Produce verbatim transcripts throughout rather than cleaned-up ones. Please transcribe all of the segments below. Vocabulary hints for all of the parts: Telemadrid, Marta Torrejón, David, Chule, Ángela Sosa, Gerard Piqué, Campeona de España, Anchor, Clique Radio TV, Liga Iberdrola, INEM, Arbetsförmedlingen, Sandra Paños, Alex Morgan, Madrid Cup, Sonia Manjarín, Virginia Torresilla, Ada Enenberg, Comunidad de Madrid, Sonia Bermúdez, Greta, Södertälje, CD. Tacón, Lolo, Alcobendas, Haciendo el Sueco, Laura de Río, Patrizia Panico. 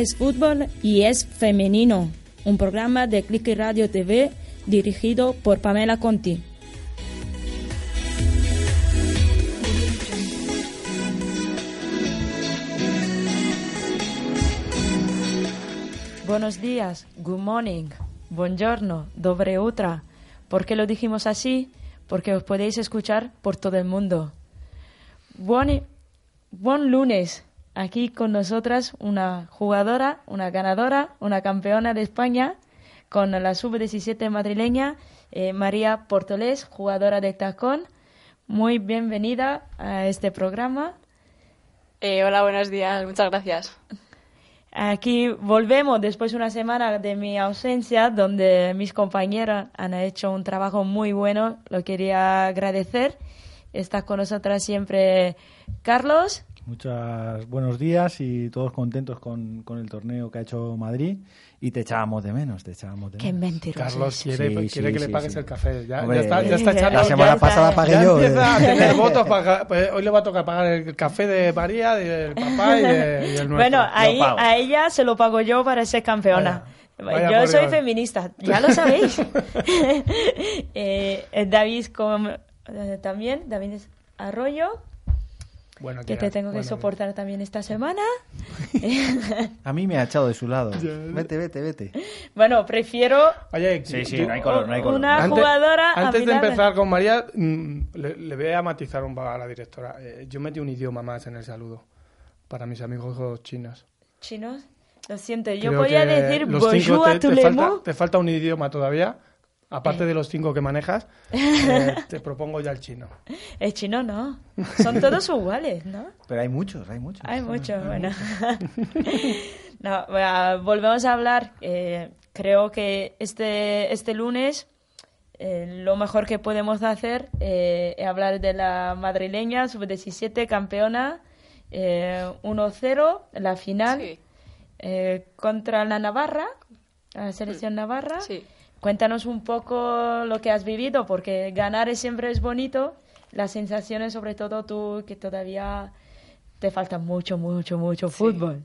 es fútbol y es femenino. Un programa de Clique Radio T V dirigido por Pamela Conti. Buenos días, good morning, buongiorno, dobre utra. ¿Por qué lo dijimos así? Porque os podéis escuchar por todo el mundo. Buen, buen lunes, aquí con nosotras una jugadora, una ganadora, una campeona de España, con la sub diecisiete madrileña, eh, María Portolés, jugadora de tacón. Muy bienvenida a este programa. Eh, hola, buenos días, muchas gracias. Aquí volvemos después de una semana de mi ausencia, donde mis compañeros han hecho un trabajo muy bueno. Lo quería agradecer. Está con nosotras siempre Carlos. Muchas buenos días y todos contentos con, con el torneo que ha hecho Madrid. Y te echábamos de menos, te echábamos de menos. Qué mentiroso. Carlos quiere, sí, quiere sí, que sí, le pagues sí. el café. Ya, Hombre, ya está, ya está echando. La semana pasada pagué yo. Empieza a tener votos para, pues, hoy le va a tocar pagar el café de María, del papá y, de, y el nuestro. Bueno, ahí a ella se lo pago yo para ser campeona. Vaya, vaya yo soy Dios. Feminista, ya lo sabéis. eh, David con, eh, también, David Arroyo. Bueno, que te tengo que bueno, soportar bien. También esta semana. A mí me ha echado de su lado. Vete, vete, vete. Bueno, prefiero... Oye, sí, sí, no hay color, no hay color. Una antes, jugadora... Antes de empezar con María, le, le voy a matizar un poco a la directora. Eh, yo metí un idioma más en el saludo para mis amigos chinos. ¿Chinos? Lo siento, yo Creo podía decir bonjour a tout le monde. Te falta un idioma todavía. Aparte de los cinco que manejas, eh, te propongo ya el chino. El chino no. Son todos iguales, ¿no? Pero hay muchos, hay muchos. Hay muchos, bueno. no, bueno. Volvemos a hablar. Eh, creo que este, este lunes eh, lo mejor que podemos hacer eh, es hablar de la madrileña, sub diecisiete, campeona, eh, uno cero, la final, sí. eh, contra la Navarra, la selección navarra. Sí. Cuéntanos un poco lo que has vivido, porque ganar siempre es bonito. Las sensaciones, sobre todo tú, que todavía te falta mucho, mucho, mucho sí. fútbol.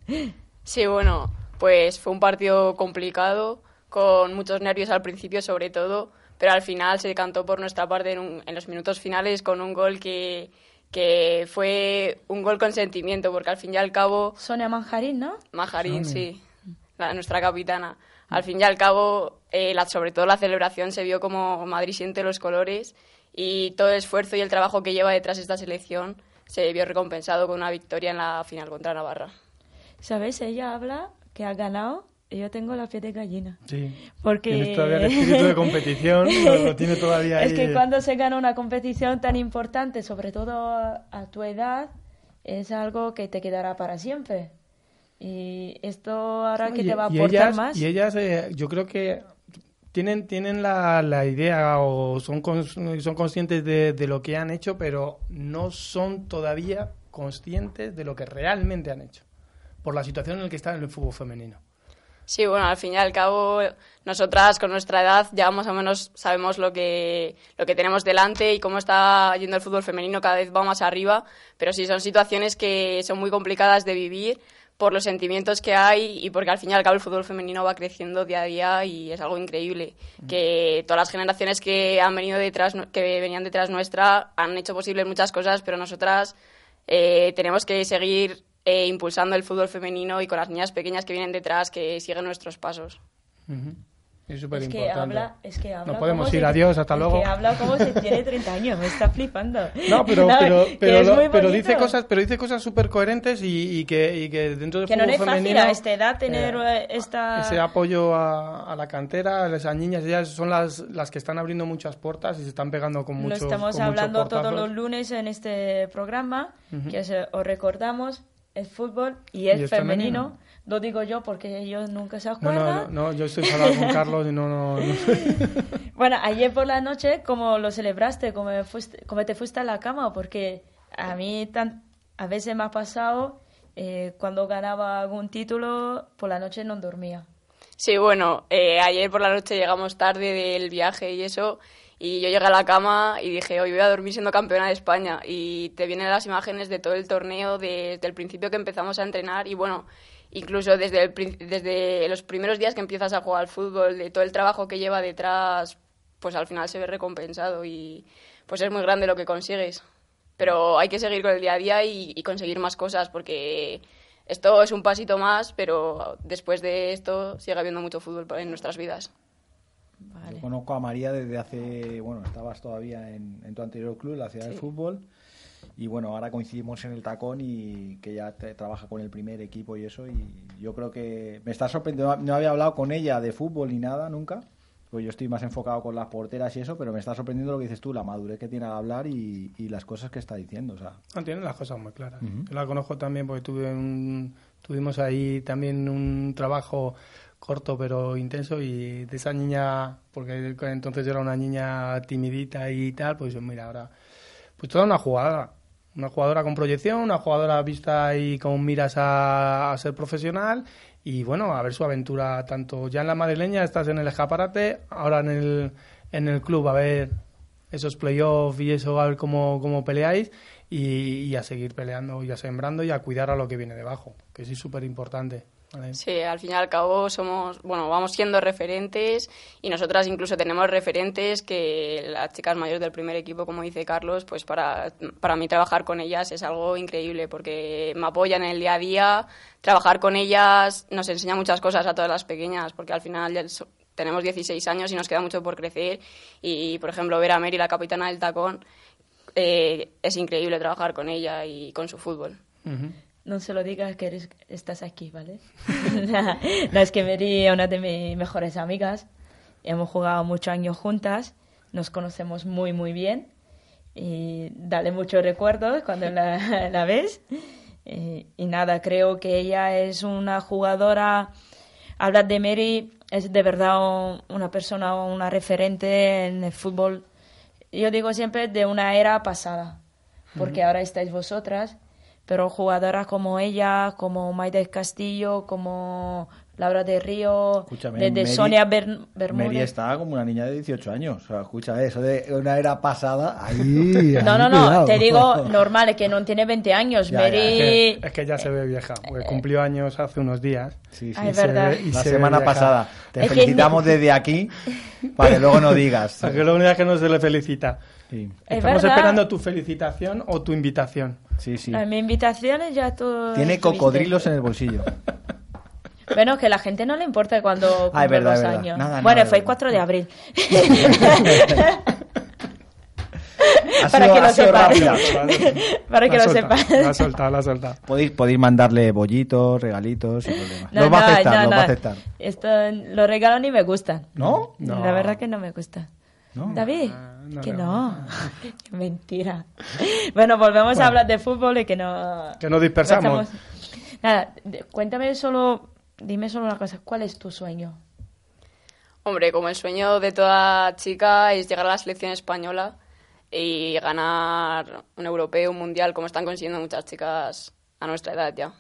Sí, bueno, pues fue un partido complicado, con muchos nervios al principio sobre todo, pero al final se decantó por nuestra parte en, un, en los minutos finales con un gol que, que fue un gol con sentimiento, porque al fin y al cabo... Sonia Manjarín, ¿no? Manjarín, Sonia. sí, la, nuestra capitana. Al fin y al cabo, eh, la, sobre todo la celebración se vio como Madrid siente los colores y todo el esfuerzo y el trabajo que lleva detrás esta selección se vio recompensado con una victoria en la final contra Navarra. ¿Sabes? Ella habla que ha ganado y yo tengo la piel de gallina. Sí, porque... tienes todavía el espíritu de competición, lo tiene todavía ahí. Es que cuando se gana una competición tan importante, sobre todo a tu edad, es algo que te quedará para siempre. Y esto ahora que te va a aportar ellas, más. Y ellas, eh, yo creo que tienen, tienen la, la idea o son, con, son conscientes de, de lo que han hecho, pero no son todavía conscientes de lo que realmente han hecho, por la situación en la que están en el fútbol femenino. Sí, bueno, al fin y al cabo, nosotras con nuestra edad ya más o menos sabemos lo que, lo que tenemos delante y cómo está yendo el fútbol femenino, cada vez va más arriba, pero sí son situaciones que son muy complicadas de vivir, por los sentimientos que hay y porque al fin y al cabo el fútbol femenino va creciendo día a día y es algo increíble, que todas las generaciones que han venido detrás, que venían detrás nuestra han hecho posible muchas cosas, pero nosotras eh, tenemos que seguir eh, impulsando el fútbol femenino y con las niñas pequeñas que vienen detrás, que siguen nuestros pasos. Uh-huh. Es súper importante. Es que habla. No podemos ir, si, adiós, hasta luego. Es que habla como si tiene treinta años, me está flipando. No, pero, pero, pero, lo, pero dice cosas, pero dice cosas súper coherentes y, y, que, y que dentro del que fútbol no es femenino, fácil a esta edad tener eh, esta... ese apoyo a, a la cantera, a esas niñas, ellas son las, las que están abriendo muchas puertas y se están pegando con muchos. Lo estamos hablando muchos todos los lunes en este programa, uh-huh. que os recordamos, el fútbol y el y femenino. femenino. Lo digo yo porque ellos nunca se acuerdan. No, no, no, no yo estoy hablando con Carlos y no, no, no. Bueno, ayer por la noche, ¿cómo lo celebraste? ¿Cómo, fuiste, cómo te fuiste a la cama? Porque a mí tan, a veces me ha pasado eh, cuando ganaba algún título, por la noche no dormía. Sí, bueno, eh, ayer por la noche llegamos tarde del viaje y eso, y yo llegué a la cama y dije, hoy voy a dormir siendo campeona de España. Y te vienen las imágenes de todo el torneo, de, desde el principio que empezamos a entrenar y bueno... incluso desde, el, desde los primeros días que empiezas a jugar al fútbol, de todo el trabajo que lleva detrás, pues al final se ve recompensado y pues es muy grande lo que consigues. Pero hay que seguir con el día a día y, y conseguir más cosas, porque esto es un pasito más, pero después de esto sigue habiendo mucho fútbol en nuestras vidas. Vale. Yo conozco a María desde hace, bueno, estabas todavía en, en tu anterior club, la Ciudad sí. del Fútbol, y bueno, ahora coincidimos en el Tacón y que ya te, trabaja con el primer equipo y eso, y yo creo que me está sorprendiendo, no había hablado con ella de fútbol ni nada nunca, pues yo estoy más enfocado con las porteras y eso, pero me está sorprendiendo lo que dices tú, la madurez que tiene al hablar y, y las cosas que está diciendo, o sea. No, tiene las cosas muy claras. Uh-huh. Yo la conozco también porque tuve un, tuvimos ahí también un trabajo corto pero intenso, y de esa niña, porque entonces yo era una niña timidita y tal, pues mira, ahora pues toda una jugadora, una jugadora con proyección, una jugadora vista y con miras a, a ser profesional, y bueno, a ver su aventura tanto ya en la madrileña, estás en el escaparate, ahora en el, en el club, a ver esos playoffs y eso, a ver cómo, cómo peleáis, y, y a seguir peleando y a sembrando y a cuidar a lo que viene debajo, que es súper importante. Sí, al fin y al cabo somos, bueno, vamos siendo referentes, y nosotras incluso tenemos referentes que las chicas mayores del primer equipo, como dice Carlos, pues para, para mí trabajar con ellas es algo increíble porque me apoyan en el día a día, trabajar con ellas nos enseña muchas cosas a todas las pequeñas, porque al final ya tenemos dieciséis años y nos queda mucho por crecer, y por ejemplo ver a Mary, la capitana del Tacón, eh, es increíble trabajar con ella y con su fútbol. Uh-huh. No se lo digas que eres, estás aquí, ¿vale? la, la es que Mary es una de mis mejores amigas. Hemos jugado muchos años juntas. Nos conocemos muy, muy bien. Y dale muchos recuerdos cuando la, la ves. Y, y nada, creo que ella es una jugadora... Hablar de Mary es de verdad una persona, una referente en el fútbol. Yo digo siempre de una era pasada. Porque uh-huh. ahora estáis vosotras. Pero jugadoras como ella, como Maite Castillo, como Laura de Río, escúchame, desde Mary, Sonia Ber- Bermúdez. Mary está como una niña de dieciocho años. O sea, escucha eso de una era pasada. Ahí, ahí no, no, cuidado. No. Te digo, normal, es que no tiene veinte años. Ya, Mary. Ya, es, que, es que ya se ve vieja. Porque cumplió años hace unos días. Sí, sí. Ay, se ve, y la se semana vieja. Pasada. Te es felicitamos que... desde aquí para que luego no digas. Para que lo único es que no se le felicita. Sí. Estamos ¿Es esperando tu felicitación o tu invitación. Sí, sí. Mi invitación es ya todo. Tiene cocodrilos viste. En el bolsillo. Bueno, que a la gente no le importa cuando cumple ah, verdad, los años. Nada, bueno, nada, fue el cuatro de abril. Ha para, sido, que ha sido rápida. Para que la lo sepas. La ha soltado, la ha soltado. Podéis, podéis mandarle bollitos, regalitos. No, los va a aceptar, no, los no. va a aceptar. Esto, los regalos ni me gustan. ¿No? No. La verdad que no me gusta. No. David, ah, no, que no, no. Mentira. Bueno, volvemos bueno. a hablar de fútbol y que no... Que nos dispersamos. Estamos... Nada, cuéntame solo, dime solo una cosa, ¿cuál es tu sueño? Hombre, como el sueño de toda chica es llegar a la selección española y ganar un europeo, un mundial, como están consiguiendo muchas chicas a nuestra edad ya.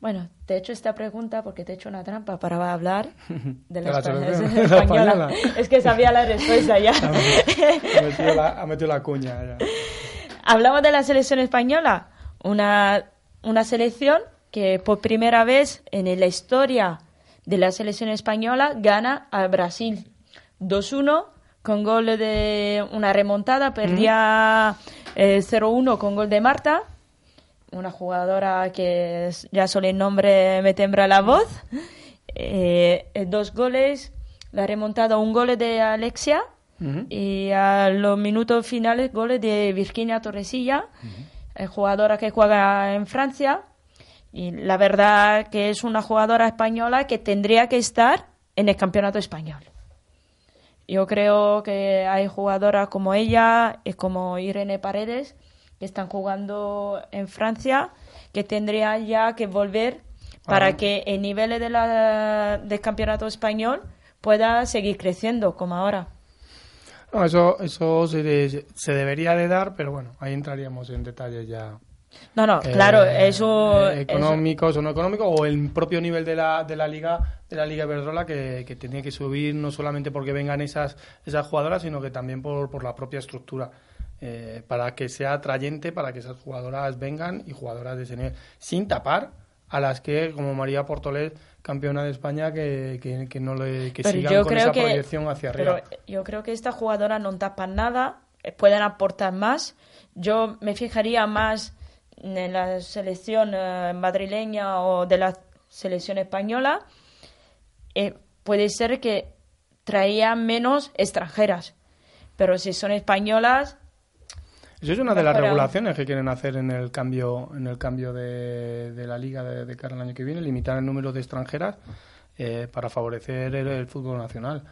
Bueno, te he hecho esta pregunta porque te he hecho una trampa para hablar de la, la española. española. Es que sabía la respuesta ya. Ha metido la, ha metido la cuña. Ya. Hablamos de la selección española. Una, una selección que por primera vez en la historia de la selección española gana a Brasil. dos uno con gol de una remontada. Perdía mm-hmm. eh, cero uno con gol de Marta. Una jugadora que ya solo el nombre me tembla la voz. Eh, dos goles, la remontada, un gol de Alexia uh-huh. y a los minutos finales goles de Virginia Torresilla, uh-huh. jugadora que juega en Francia. Y la verdad que es una jugadora española que tendría que estar en el campeonato español. Yo creo que hay jugadoras como ella, como Irene Paredes, que están jugando en Francia, que tendrían ya que volver para ah. que el nivel de la, del campeonato español pueda seguir creciendo, como ahora. No, eso eso se, de, se debería de dar, pero bueno, ahí entraríamos en detalles ya. No, no, eh, claro, eso... Eh, económicos eso. O no económicos, o el propio nivel de la, de la Liga de la Liga Iberdrola, que, que tiene que subir no solamente porque vengan esas, esas jugadoras, sino que también por, por la propia estructura. Eh, para que sea atrayente, para que esas jugadoras vengan y jugadoras de ese nivel, sin tapar a las que, como María Portolés, campeona de España, que, que, que no le que sigan con esa que, proyección hacia arriba. Pero yo creo que estas jugadoras no tapan nada, pueden aportar más. Yo me fijaría más en la selección madrileña o de la selección española. Eh, puede ser que traían menos extranjeras, pero si son españolas... Eso es una de las regulaciones que quieren hacer en el cambio en el cambio de, de la liga de, de cara al año que viene, limitar el número de extranjeras eh, para favorecer el, el fútbol nacional.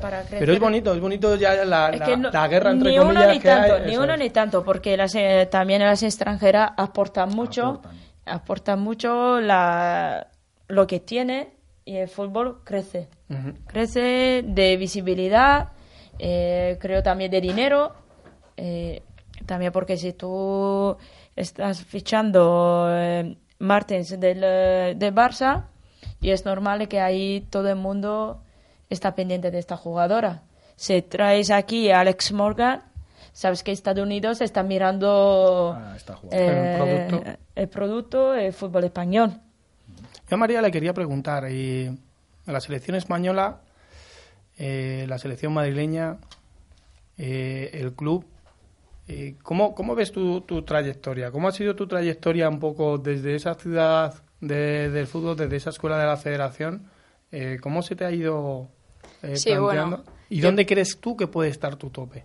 Para crecer. Pero es bonito, es bonito ya la, la, no, la guerra entre comillas ni que tanto, hay. Ni uno es. Ni tanto, porque las, eh, también las extranjeras aportan mucho, aportan, aportan mucho la, lo que tiene y el fútbol crece. Uh-huh. Crece de visibilidad, eh, creo también de dinero. Eh, También porque si tú estás fichando eh, Martins del, del Barça, y es normal que ahí todo el mundo está pendiente de esta jugadora. Si traes aquí a Alex Morgan, sabes que Estados Unidos está mirando ah, está eh, el, producto. el producto, el fútbol español. Yo a María le quería preguntar, y a la selección española, eh, la selección madrileña, eh, el club, ¿Cómo, cómo ves tu, tu trayectoria? ¿Cómo ha sido tu trayectoria un poco desde esa ciudad de, del fútbol, desde esa escuela de la federación? Eh, ¿Cómo se te ha ido eh, sí, planteando? Bueno, ¿Y yo, dónde crees tú que puede estar tu tope?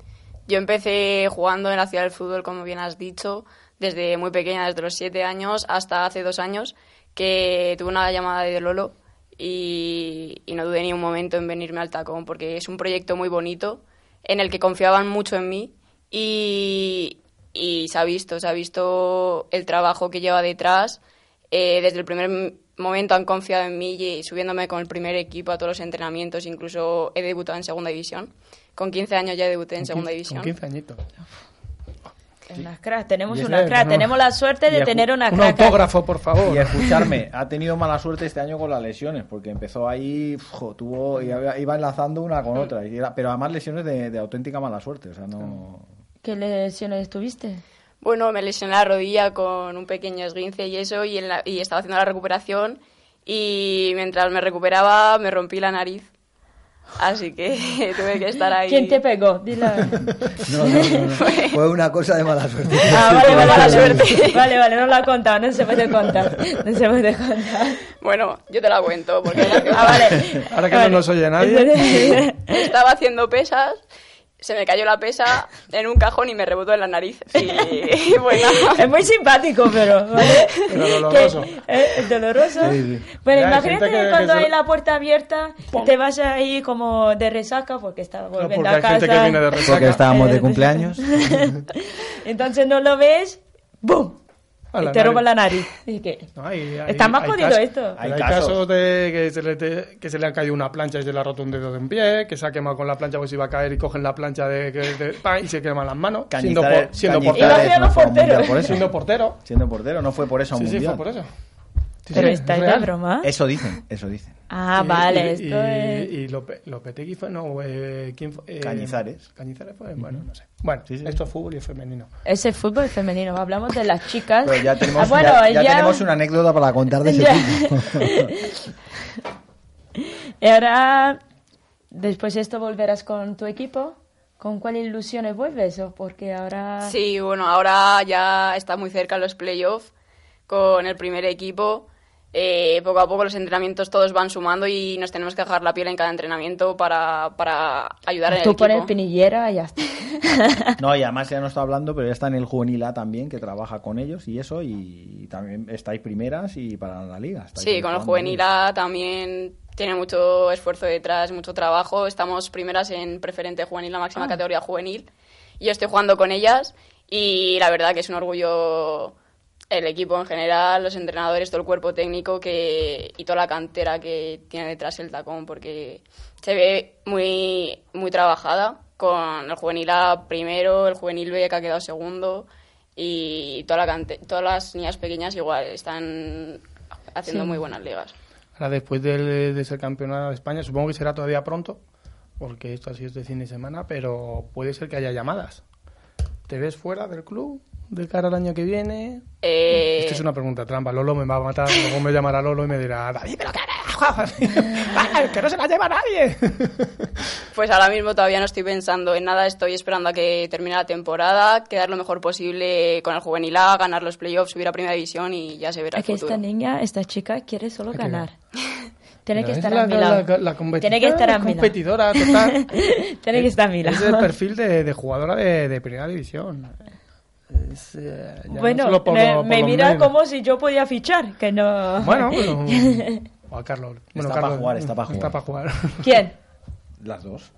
Yo empecé jugando en la ciudad del fútbol, como bien has dicho, desde muy pequeña, desde los siete años hasta hace dos años, que tuve una llamada de Lolo y, y no dudé ni un momento en venirme al Tacón, porque es un proyecto muy bonito en el que confiaban mucho en mí. Y, y se ha visto, se ha visto el trabajo que lleva detrás. Eh, desde el primer momento han confiado en mí y subiéndome con el primer equipo a todos los entrenamientos. Incluso he debutado en segunda división. Con quince años ya debuté en segunda división. Con quince añitos. Unas cracks, tenemos unas cracks, no. Tenemos la suerte de tener una crack. Un autógrafo, por favor. Y escucharme, ha tenido mala suerte este año con las lesiones, porque empezó ahí, jo, tuvo, iba enlazando una con otra, pero además lesiones de, de auténtica mala suerte, o sea, no. ¿Qué lesiones tuviste? Bueno, me lesioné la rodilla con un pequeño esguince y eso, y, en la, y estaba haciendo la recuperación, y mientras me recuperaba me rompí la nariz. Así que tuve que estar ahí. ¿Quién te pegó? Dile. No, no, no, no. Fue una cosa de mala suerte. Ah, vale, vale, mala suerte. Vale, vale, no lo ha contado, no se puede contar. No se puede contar. Bueno, yo te la cuento. Porque... Ah, vale. Ahora que vale. No nos oye nadie. Estaba haciendo pesas, se me cayó la pesa en un cajón y me rebotó en la nariz. Y, bueno. Es muy simpático, pero... ¿vale? Pero doloroso. ¿Es doloroso? Sí, sí. Bueno, ya, imagínate que, que cuando que hay la puerta abierta, ¡pum! Te vas ahí como de resaca porque estás volviendo no, porque a casa. Hay gente que viene de resaca. Porque estábamos de cumpleaños. Entonces no lo ves, ¡bum! Y te roban la nariz. ¿Y qué? No, hay, hay, está más hay jodido caso, esto. Hay, hay casos, casos de que se, le te, que se le ha caído una plancha y se le ha roto un dedo de un pie, que se ha quemado con la plancha pues iba a caer y cogen la plancha de, de, de pan y se queman las manos. Cañizales, siendo, por, siendo portero. No portero. Por siendo portero. Siendo portero, no fue por eso a un sí, mundial. Sí, fue por eso. Sí, pero sí, está en la broma. Eso dicen, eso dicen. Ah, y, vale. Y, esto y, es... y Lopetegui fue, no, eh, ¿quién fue? Eh, Cañizares. Cañizares fue, bueno, no sé. Bueno, sí, sí. Esto es fútbol y es femenino. Ese es fútbol y femenino, hablamos de las chicas. Pero ya tenemos, ah, bueno, ya, ya, ya tenemos una anécdota para contar de ese fútbol. Y ahora, después de esto, volverás con tu equipo. ¿Con cuál ilusiones vuelves? Porque ahora... Sí, bueno, ahora ya está muy cerca los playoffs con el primer equipo. Eh, poco a poco los entrenamientos todos van sumando y nos tenemos que dejar la piel en cada entrenamiento para, para ayudar en el equipo. Tú pones pinillera y ya está. No, y además ya no está hablando, pero ya está en el Juvenil A también, que trabaja con ellos y eso, y también estáis primeras y para la liga. Sí, con el Juvenil A también tiene mucho esfuerzo detrás, mucho trabajo. Estamos primeras en preferente juvenil, la máxima ah. categoría juvenil. Yo estoy jugando con ellas y la verdad que es un orgullo... El equipo en general, los entrenadores, todo el cuerpo técnico que y toda la cantera que tiene detrás el Tacón, porque se ve muy muy trabajada con el Juvenil A primero, el Juvenil B que ha quedado segundo y toda la cante- todas las niñas pequeñas igual están haciendo sí. muy buenas ligas. Ahora después de, de ser campeona de España, supongo que será todavía pronto, porque esto así es de fin de semana, pero puede ser que haya llamadas. ¿Te ves fuera del club? de cara al año que viene? Eh... Esto es una pregunta trampa. Lolo me va a matar. Luego me llamará Lolo y me dirá, David, pero cara, que no se la lleva nadie. Pues ahora mismo todavía no estoy pensando en nada. Estoy esperando a que termine la temporada, quedar lo mejor posible con el juvenil A, ganar los playoffs, subir a primera división y ya se verá el futuro. Es que esta niña, esta chica, quiere solo ganar. Tiene que, la, la, la, la, la Tiene que estar a mi lado. Tiene que estar a mi lado. Competidora total. Tiene que estar a mi lado. Es el perfil de, de jugadora de, de primera división. Es, eh, bueno, no por, me, por me mira menos. Como si yo podía fichar, que no. Bueno, bueno. O a Carlos. Bueno, está para jugar, está para jugar. Está para jugar. ¿Quién? Las dos.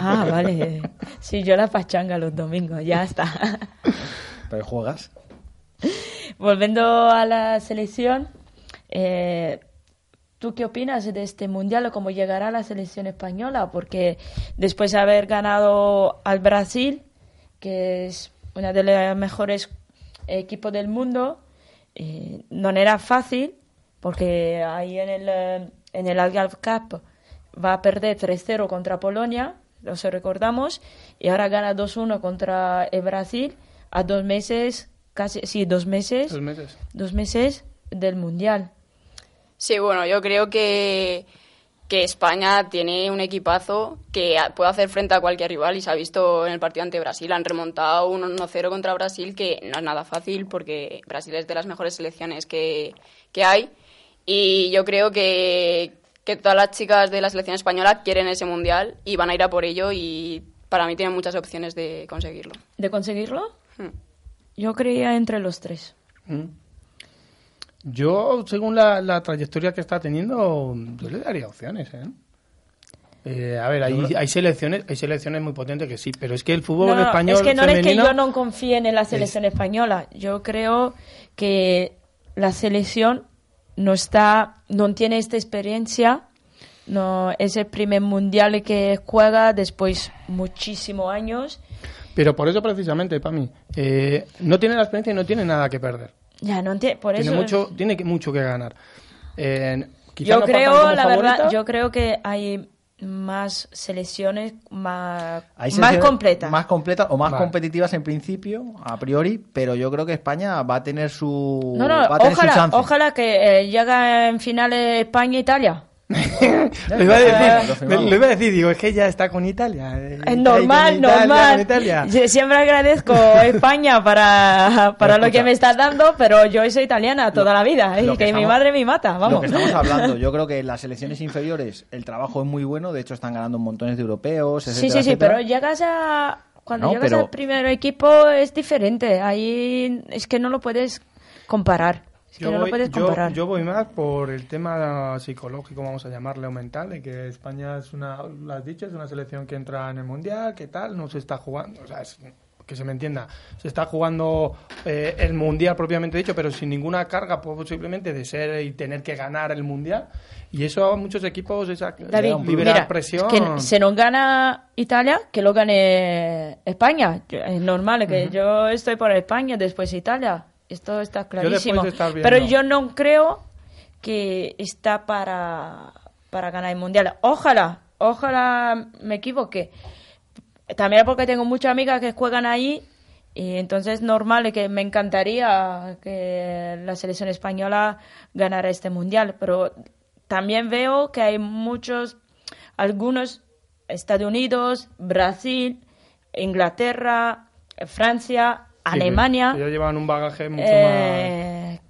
Ah, vale. Sí, yo la pachanga los domingos, ya está. ¿Pero juegas? Volviendo a la selección, eh. ¿Tú qué opinas de este mundial o cómo llegará la selección española? Porque después de haber ganado al Brasil, que es uno de los mejores equipos del mundo, eh, no era fácil, porque ahí en el, en el Algarve Cup va a perder tres cero contra Polonia, lo recordamos, y ahora gana dos uno contra el Brasil a dos meses, casi, sí, dos meses, dos meses. dos meses del mundial. Sí, bueno, yo creo que, que España tiene un equipazo que puede hacer frente a cualquier rival y se ha visto en el partido ante Brasil. Han remontado un uno cero contra Brasil, que no es nada fácil porque Brasil es de las mejores selecciones que, que hay. Y yo creo que, que todas las chicas de la selección española quieren ese mundial y van a ir a por ello y para mí tienen muchas opciones de conseguirlo. ¿De conseguirlo? Hmm. Yo creía entre los tres. Hmm. Yo, según la, la trayectoria que está teniendo, yo le daría opciones, ¿eh? Eh, a ver, hay, hay selecciones hay selecciones muy potentes que sí, pero es que el fútbol no, no, español es que no femenino, es que yo no confíe en la selección es... española. Yo creo que la selección no está, no tiene esta experiencia. No es el primer mundial que juega después muchísimos años. Pero por eso precisamente, Pami, eh, no tiene la experiencia y no tiene nada que perder. Ya, no entiendo, por tiene eso... mucho, tiene que, mucho que ganar. Eh, yo no creo, la favorita. Verdad, yo creo que hay más selecciones más, más completas. Más completas o más vale. competitivas en principio, a priori, pero yo creo que España va a tener su, no, no, va a tener ojalá, su chance. Ojalá que eh, llegue en finales España e Italia. Lo iba a decir, lo, lo iba a decir, digo, es que ya está con Italia. Es normal, Italia, normal. Italia. Siempre agradezco a España para, para lo que me estás dando, pero yo soy italiana toda lo, la vida, ¿eh? que, que estamos, mi madre me mata, vamos. Lo que estamos hablando, yo creo que en las selecciones inferiores el trabajo es muy bueno, de hecho están ganando montones de europeos, etcétera, sí, sí, sí, etcétera. Pero llegas a cuando no, llegas pero... al primer equipo es diferente, ahí es que no lo puedes comparar. Es que yo, no voy, lo yo, yo voy más por el tema psicológico, vamos a llamarle, o mental, de que España es una, lo has dicho, es una selección que entra en el Mundial, que tal, no se está jugando, o sea, es, que se me entienda, se está jugando eh, el Mundial propiamente dicho, pero sin ninguna carga posiblemente de ser y tener que ganar el Mundial, y eso a muchos equipos esa, David, libera mira, presión. Es que se nos gana Italia, que lo gane España, es normal, que uh-huh. yo estoy por España, después Italia. Esto está clarísimo. Yo Pero yo no creo que está para, para ganar el Mundial. Ojalá, ojalá me equivoque. También porque tengo muchas amigas que juegan ahí y entonces es normal que me encantaría que la selección española ganara este Mundial. Pero también veo que hay muchos, algunos, Estados Unidos, Brasil, Inglaterra, Francia... Alemania. Sí, ellos llevan un bagaje mucho eh, más.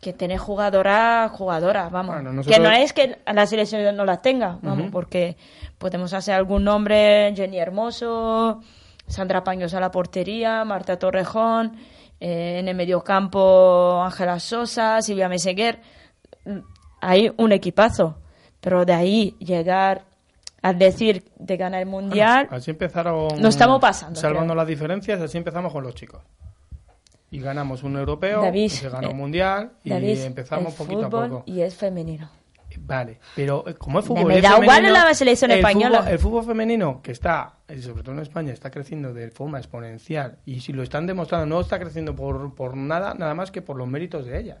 Que tiene jugadoras, jugadoras, vamos. Bueno, nosotros... Que no es que la selección no las tenga, vamos, uh-huh. porque podemos hacer algún nombre: Jenny Hermoso, Sandra Paños a la portería, Marta Torrejón, eh, en el mediocampo Ángela Sosa, Silvia Meseguer. Hay un equipazo, pero de ahí llegar. Al decir de ganar el Mundial... Bueno, así empezaron... Nos estamos pasando. Salvando creo. Las diferencias, así empezamos con los chicos. Y ganamos un europeo, David, se ganó eh, un Mundial, David, y empezamos poquito a poco. Y es femenino. Vale, pero como es fútbol... Me da igual la selección española. Fútbol, el fútbol femenino, que está, sobre todo en España, está creciendo de forma exponencial. Y si lo están demostrando, no está creciendo por, por nada, nada más que por los méritos de ellas.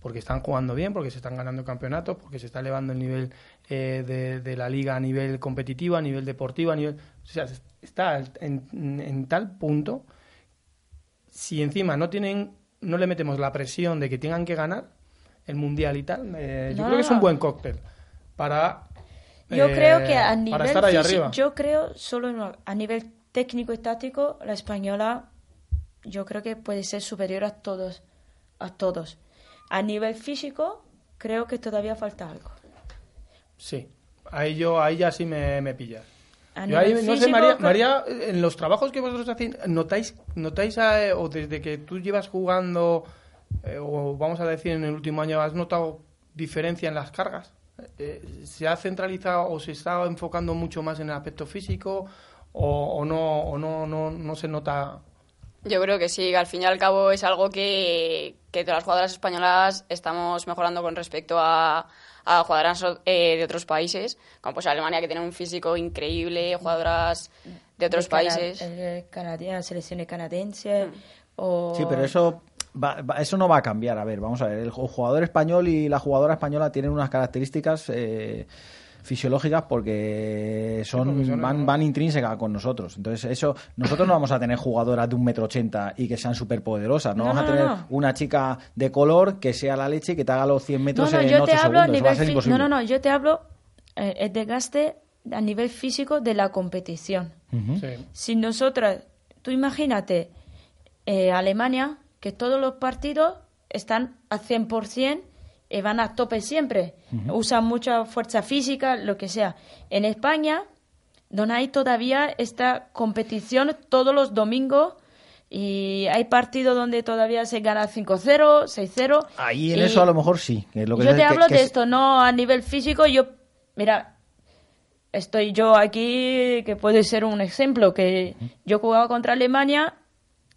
Porque están jugando bien, porque se están ganando campeonatos, porque se está elevando el nivel eh, de, de la liga a nivel competitivo, a nivel deportivo, a nivel... O sea, está en, en tal punto si encima no tienen, no le metemos la presión de que tengan que ganar el mundial y tal, eh, yo no, creo que es un buen cóctel para yo eh, creo que a nivel para estar ahí físico, arriba. Yo creo solo no, a nivel técnico y táctico la española yo creo que puede ser superior a todos, a todos. A nivel físico creo que todavía falta algo. Sí, ahí yo ahí ya sí me, me pillas. Yo ahí, físico, no sé, María, María, en los trabajos que vosotros hacéis, ¿notáis, notáis a, o desde que tú llevas jugando, eh, o vamos a decir en el último año, has notado diferencia en las cargas? Eh, ¿Se ha centralizado o se está enfocando mucho más en el aspecto físico o, o, no, o no, no, no se nota...? Yo creo que sí, al fin y al cabo es algo que, que todas las jugadoras españolas estamos mejorando con respecto a, a jugadoras eh, de otros países, como pues Alemania, que tiene un físico increíble, jugadoras de otros de países. Cana- Canadien- selecciones canadienses. Mm. O... Sí, pero eso, va, va, eso no va a cambiar. A ver, vamos a ver, el jugador español y la jugadora española tienen unas características... Eh, fisiológicas porque son sí, van, van intrínsecas con nosotros. Entonces, eso nosotros no vamos a tener jugadoras de un metro ochenta y que sean superpoderosas. No, no vamos no, a tener no. una chica de color que sea la leche y que te haga los cien metros no, no, en ocho segundos. A nivel va a ser imposible. No, no, no. Yo te hablo eh, el desgaste a nivel físico de la competición. Uh-huh. Sí. Si nosotras... Tú imagínate eh, Alemania, que todos los partidos están al cien por ciento Eh, van a tope siempre, uh-huh. usan mucha fuerza física, lo que sea. En España, donde hay todavía esta competición todos los domingos y hay partidos donde todavía se gana cinco cero, seis cero. Ahí en eso a lo mejor sí. Que es lo que yo te hablo que, que de es... esto, no a nivel físico. Yo, mira, estoy yo aquí, que puede ser un ejemplo, que uh-huh. yo jugaba contra Alemania,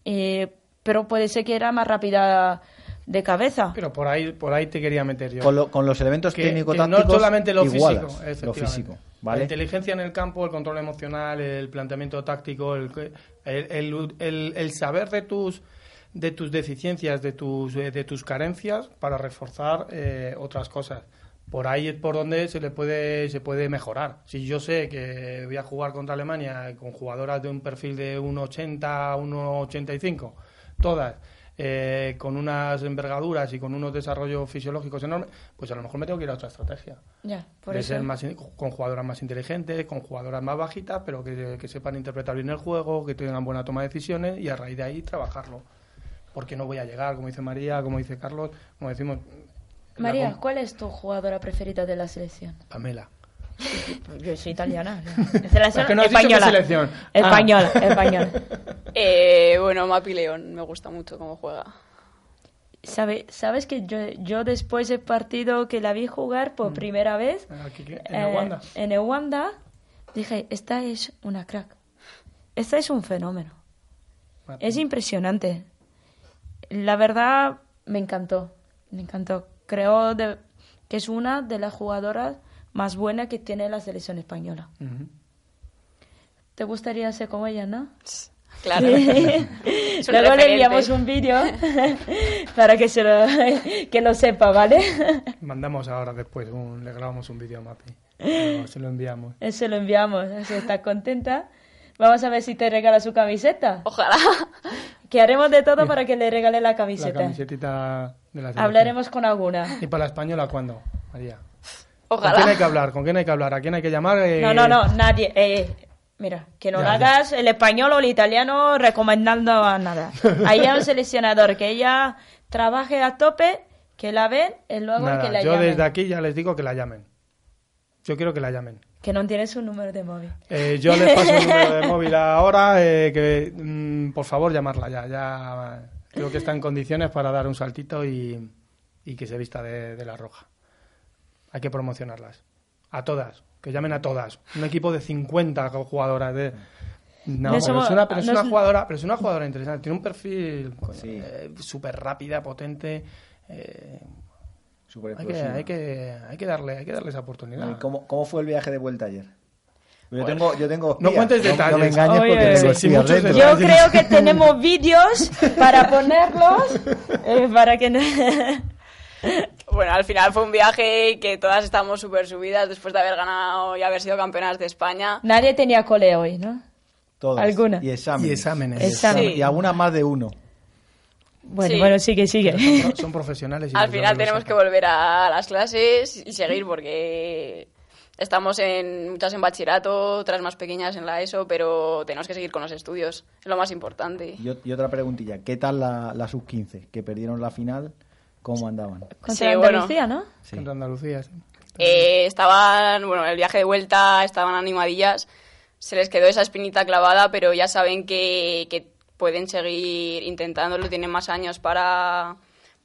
eh, pero puede ser que era más rápida... de cabeza. Pero por ahí por ahí te quería meter yo. Con, lo, con los elementos técnico-tácticos no solamente lo igualas, físico, lo físico, ¿vale? La inteligencia en el campo, el control emocional, el planteamiento táctico, el el, el, el, el saber de tus de tus deficiencias, de tus de tus carencias para reforzar eh, otras cosas. Por ahí es por donde se le puede se puede mejorar. Si yo sé que voy a jugar contra Alemania con jugadoras de un perfil de uno ochenta, uno ochenta y cinco, todas Eh, con unas envergaduras y con unos desarrollos fisiológicos enormes, pues a lo mejor me tengo que ir a otra estrategia. Ya, por de eso. Ser más in- con jugadoras más inteligentes, con jugadoras más bajitas, pero que, que sepan interpretar bien el juego, que tengan buena toma de decisiones y a raíz de ahí trabajarlo. Porque no voy a llegar, como dice María, como dice Carlos, como decimos... María, ¿cuál es tu jugadora preferida de la selección? Pamela. Yo soy italiana. Selección, es que no has española. Dicho selección. Española, ah. española. Eh, bueno, Mapi León me gusta mucho cómo juega. ¿Sabe, ¿Sabes que yo, yo después del partido que la vi jugar por primera vez Aquí, en Uganda eh, en Uganda dije, esta es una crack. Esta es un fenómeno. Mapi. Es impresionante. La verdad me encantó, me encantó. Creo de, que es una de las jugadoras más buena que tiene la selección española. Uh-huh. Te gustaría ser como ella, ¿no? Claro. Sí. Luego le enviamos un vídeo para que se lo, que lo sepa, ¿vale? Mandamos ahora después, un, le grabamos un vídeo a Mapi. No, se lo enviamos. Se lo enviamos. Si estás contenta, vamos a ver si te regala su camiseta. Ojalá. Que haremos de todo sí. para que le regale la camiseta. La camisetita de la selección. Hablaremos con alguna. ¿Y para la española cuándo, María? Ojalá. ¿Con quién hay que hablar? ¿Con quién hay que hablar? ¿A quién hay que llamar? Eh... No, no, no, nadie. Eh, mira, que no ya, hagas ya. el español o el italiano recomendando a nada. Ahí hay un seleccionador, que ella trabaje a tope, que la ven y luego nada, que la yo llamen. Yo desde aquí ya les digo que la llamen. Yo quiero que la llamen. Que no tienes un número de móvil. Eh, yo les paso el número de móvil ahora, eh, que mm, por favor llamarla ya. ya. Creo que está en condiciones para dar un saltito y, y que se vista de, de la roja. Hay que promocionarlas. A todas. Que llamen a todas. Un equipo de cincuenta jugadoras. De... No, no somos, pero, es una, pero, no es una jugadora, pero es una jugadora interesante. Tiene un perfil sí. eh, súper rápida, potente. Eh, super hay, que, hay, que, hay, que darle, hay que darle esa oportunidad. ¿Cómo, cómo fue el viaje de vuelta ayer? Yo tengo, yo tengo no cuentes detalles. No, no me engañes Oye, porque tengo sí, detalles. Yo creo que tenemos vídeos para ponerlos eh, para que... No... Bueno, al final fue un viaje que todas estamos súper subidas después de haber ganado y haber sido campeonas de España. Nadie tenía cole hoy, ¿no? Todas. ¿Alguna? Y exámenes. Y exámenes. exámenes. Sí. Y alguna más de uno. Bueno, sí. bueno, sigue, sigue. Son, son profesionales. Y al final tenemos que volver a las clases y seguir porque estamos en muchas en bachillerato, otras más pequeñas en la ESO, pero tenemos que seguir con los estudios. Es lo más importante. Y, y otra preguntilla. ¿Qué tal la, la sub quince? Que perdieron la final. ¿Cómo andaban? Contra sí, Andalucía, bueno. ¿no? Sí. Contra Andalucía, sí. Eh, estaban, bueno, el viaje de vuelta, estaban animadillas. Se les quedó esa espinita clavada, pero ya saben que, que pueden seguir intentándolo, tienen más años para,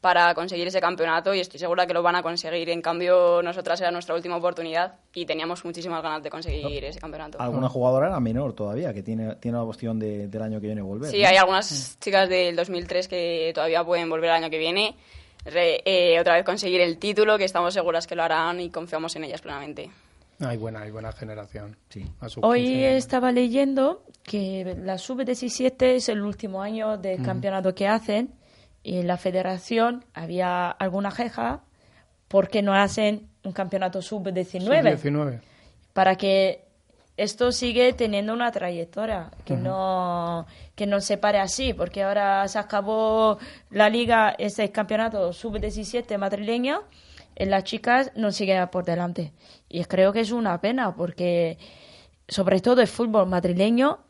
para conseguir ese campeonato y estoy segura que lo van a conseguir. En cambio, nosotras era nuestra última oportunidad y teníamos muchísimas ganas de conseguir ese campeonato. Alguna jugadora era menor todavía, que tiene, tiene la opción de, del año que viene volver. Sí, ¿no? Hay algunas chicas del dos mil tres que todavía pueden volver el año que viene. Re, eh, otra vez conseguir el título, que estamos seguras que lo harán y confiamos en ellas plenamente. Hay buena, hay buena generación. Sí. Hoy estaba leyendo que la sub diecisiete es el último año del uh-huh. campeonato que hacen y en la federación había alguna queja porque no hacen un campeonato sub diecinueve. sub diecinueve. Para que esto sigue teniendo una trayectoria, que uh-huh. no que no se pare así, porque ahora se acabó la liga, ese campeonato sub diecisiete madrileña, las chicas no siguen por delante. Y creo que es una pena, porque sobre todo el fútbol madrileño,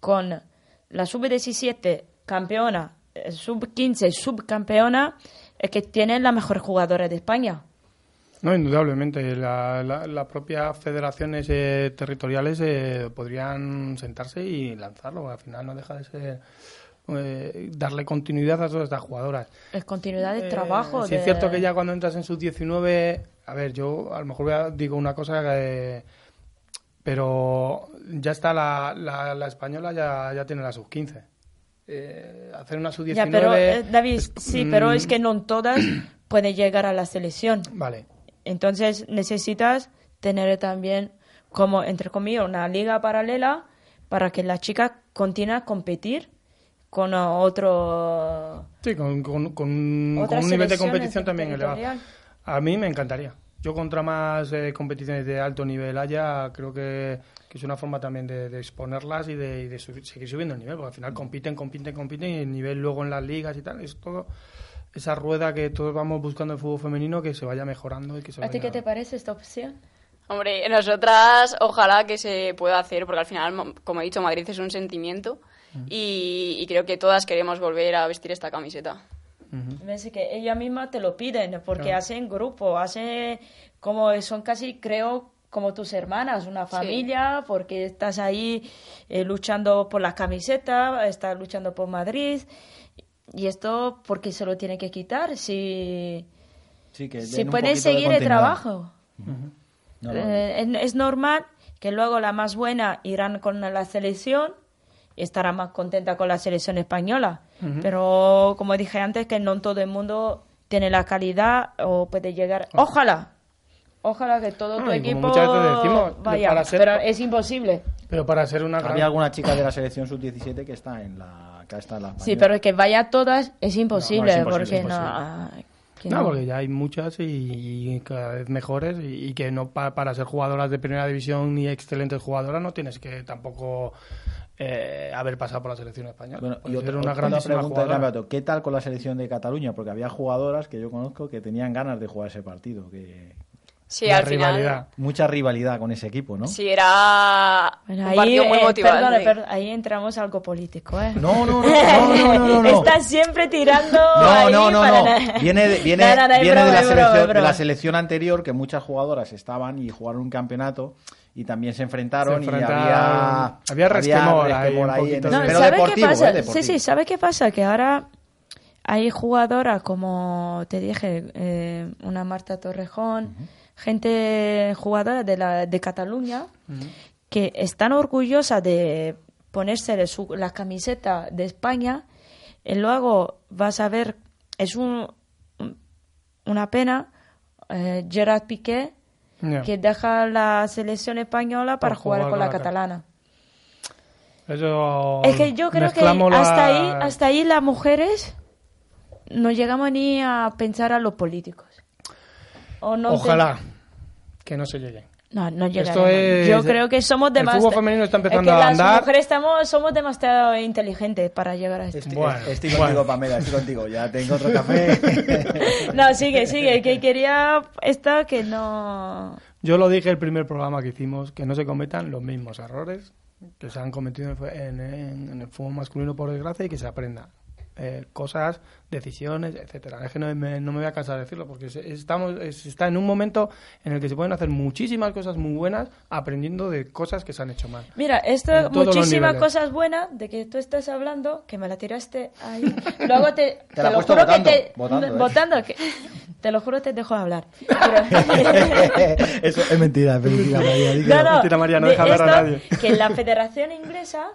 con la sub diecisiete campeona, sub quince subcampeona, es que tienen la mejor jugadora de España. No, indudablemente. Las la, la propias federaciones eh, territoriales eh, podrían sentarse y lanzarlo. Al final no deja de ser eh, darle continuidad a todas estas jugadoras. Es continuidad de trabajo. Eh, sí, de... Es cierto que ya cuando entras en sub diecinueve... A ver, yo a lo mejor voy a, digo una cosa, eh, pero ya está la, la, la española, ya, ya tiene la sub quince. Eh, hacer una sub diecinueve... Ya, pero, eh, David, es, sí, mmm... pero es que no todas pueden llegar a la selección. Vale. Entonces necesitas tener también, como entre comillas, una liga paralela para que las chicas continúen a competir con otro... Sí, con, con, con, con un nivel de competición también elevado. A mí me encantaría. Yo contra más eh, competiciones de alto nivel haya, creo que, que es una forma también de, de exponerlas y de, y de subir, seguir subiendo el nivel, porque al final compiten, compiten, compiten y el nivel luego en las ligas y tal, es todo... Esa rueda que todos vamos buscando en fútbol femenino, que se vaya mejorando y que se vaya... ¿A ti qué te parece esta opción? Hombre, nosotras ojalá que se pueda hacer, porque al final, como he dicho, Madrid es un sentimiento uh-huh. y, y creo que todas queremos volver a vestir esta camiseta. Uh-huh. Es que ellas mismas te lo piden, porque claro. hacen grupo, hacen como son casi, creo, como tus hermanas, una familia, sí. porque estás ahí eh, luchando por las camisetas, estás luchando por Madrid... Y esto porque se lo tiene que quitar si, sí, que si pueden seguir el trabajo. Uh-huh. No, eh, no. Es normal que luego la más buena irán con la selección y estará más contenta con la selección española. Uh-huh. Pero como dije antes, que no todo el mundo tiene la calidad o puede llegar. Uh-huh. Ojalá, ojalá que todo no, tu equipo decimos, vaya, para ser... pero es imposible. Pero para ser una... Había alguna chica de la selección sub diecisiete que está en la... Sí, pero que vaya todas es imposible, no, no, es imposible porque es imposible. No, no, porque ya hay muchas y, y cada vez mejores y, y que no pa, para ser jugadoras de primera división ni excelentes jugadoras no tienes que tampoco eh, haber pasado por la selección española. Bueno, y otra, una otra pregunta de campeonato, ¿qué tal con la selección de Cataluña? Porque había jugadoras que yo conozco que tenían ganas de jugar ese partido, que... Sí, al rivalidad. Final... Mucha rivalidad con ese equipo, ¿no? Sí, era bueno, un partido ahí, muy eh, motivante. Perdón, perdón, ahí entramos algo político, ¿eh? No, no, no, no, no, no, no, no. Estás siempre tirando no, ahí no, no, para... No, viene de, viene, no, no, no, viene broma, de, la broma, selección, broma. de la selección anterior, que muchas jugadoras estaban y jugaron un campeonato y también se enfrentaron, se enfrentaron y había... Había resquemor ahí, ahí en el... no, pero deportivo, ¿eh? Deportivo. Sí, sí, ¿sabes qué pasa? Que ahora... Hay jugadoras, como te dije, eh, una Marta Torrejón, uh-huh. gente jugadora de, la, de Cataluña, uh-huh. que están orgullosas de ponerse su, la camiseta de España. Y luego vas a ver, es un, una pena, eh, Gerard Piqué, yeah. que deja la selección española para, para jugar, jugar con la, la catalana. Eso... Es que yo creo que la... hasta ahí, hasta ahí las mujeres... No llegamos ni a pensar a los políticos. O no Ojalá te... que no se lleguen. No, no llegaremos. Es, Yo creo que somos demasiado... El fútbol femenino está empezando es que a andar. Las mujeres estamos, somos demasiado inteligentes para llegar a esto. Estoy, bueno, estoy bueno. contigo, Pamela, estoy contigo. Ya tengo otro café. No, sigue, sigue. Que quería esto que no... Yo lo dije el primer programa que hicimos, que no se cometan los mismos errores que se han cometido en, en, en el fútbol masculino, por desgracia, y que se aprenda. Eh, cosas, decisiones, etcétera. Es que no me, no me voy a cansar de decirlo porque se, estamos, se está en un momento en el que se pueden hacer muchísimas cosas muy buenas aprendiendo de cosas que se han hecho mal. Mira, esto, muchísimas cosas buenas de que tú estás hablando, que me la tiraste ahí. Luego te, te, te la lo juro votando, que te... Votando, ¿eh? votando que, te lo juro que te dejo hablar. Pero... Eso es mentira, es mentira, María. No, no, mentira, María, no de deja hablar esto, a nadie. Que la Federación Inglesa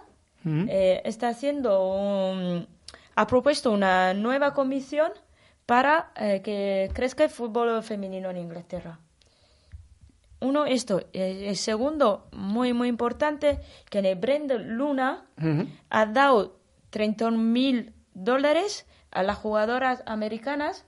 ¿Mm? eh, está haciendo un... ha propuesto una nueva comisión para eh, que crezca el fútbol femenino en Inglaterra. Uno, esto. El segundo, muy, muy importante, que el Brendan Luna uh-huh. ha dado treinta mil dólares a las jugadoras americanas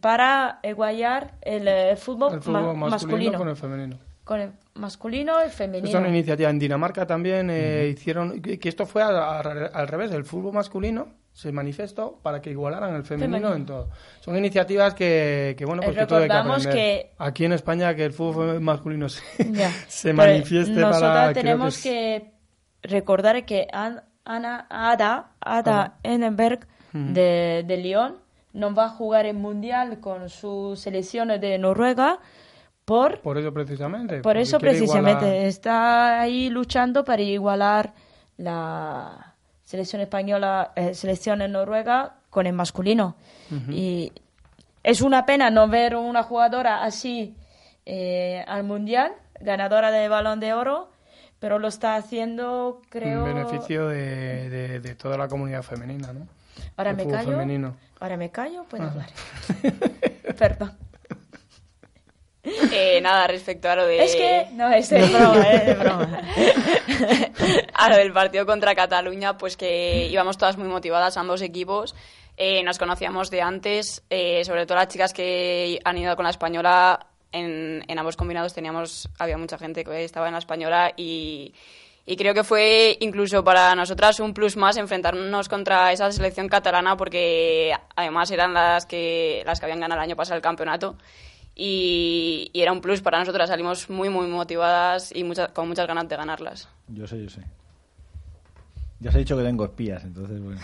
para igualar el, el fútbol, el fútbol ma- masculino, masculino con el femenino. Con el masculino y femenino. Es una iniciativa. En Dinamarca también eh, uh-huh. hicieron... Que esto fue a, a, al revés. El fútbol masculino se manifestó para que igualaran el femenino, femenino. En todo. Son iniciativas que, que bueno, pues que todo hay que aprender. Que... Aquí en España que el fútbol masculino se, se manifieste nosotros para... Nosotros tenemos que, que recordar que Ana, Ana Ada, Ada Enenberg uh-huh. de, de Lyon no va a jugar el Mundial con su selección de Noruega por... Por eso precisamente. Por eso precisamente. Igualar... Está ahí luchando para igualar la... selección española, eh, selección en Noruega con el masculino. Uh-huh. Y es una pena no ver una jugadora así eh, al Mundial, ganadora de Balón de Oro, pero lo está haciendo, creo... En beneficio de, de, de toda la comunidad femenina, ¿no? Ahora me callo, femenino. ahora me callo, puedo ah. hablar. Perdón. Eh, nada, respecto a lo de... Es que... No, es de broma, es de broma. A lo del partido contra Cataluña, pues que íbamos todas muy motivadas, ambos equipos. Eh, nos conocíamos de antes, eh, sobre todo las chicas que han ido con la española. En, en ambos combinados teníamos había mucha gente que estaba en la española y, y creo que fue incluso para nosotras un plus más enfrentarnos contra esa selección catalana porque además eran las que, las que habían ganado el año pasado el campeonato. Y, y era un plus para nosotras, salimos muy muy motivadas y mucha, con muchas ganas de ganarlas. Yo sé, yo sé. Ya os he dicho que tengo espías, entonces bueno.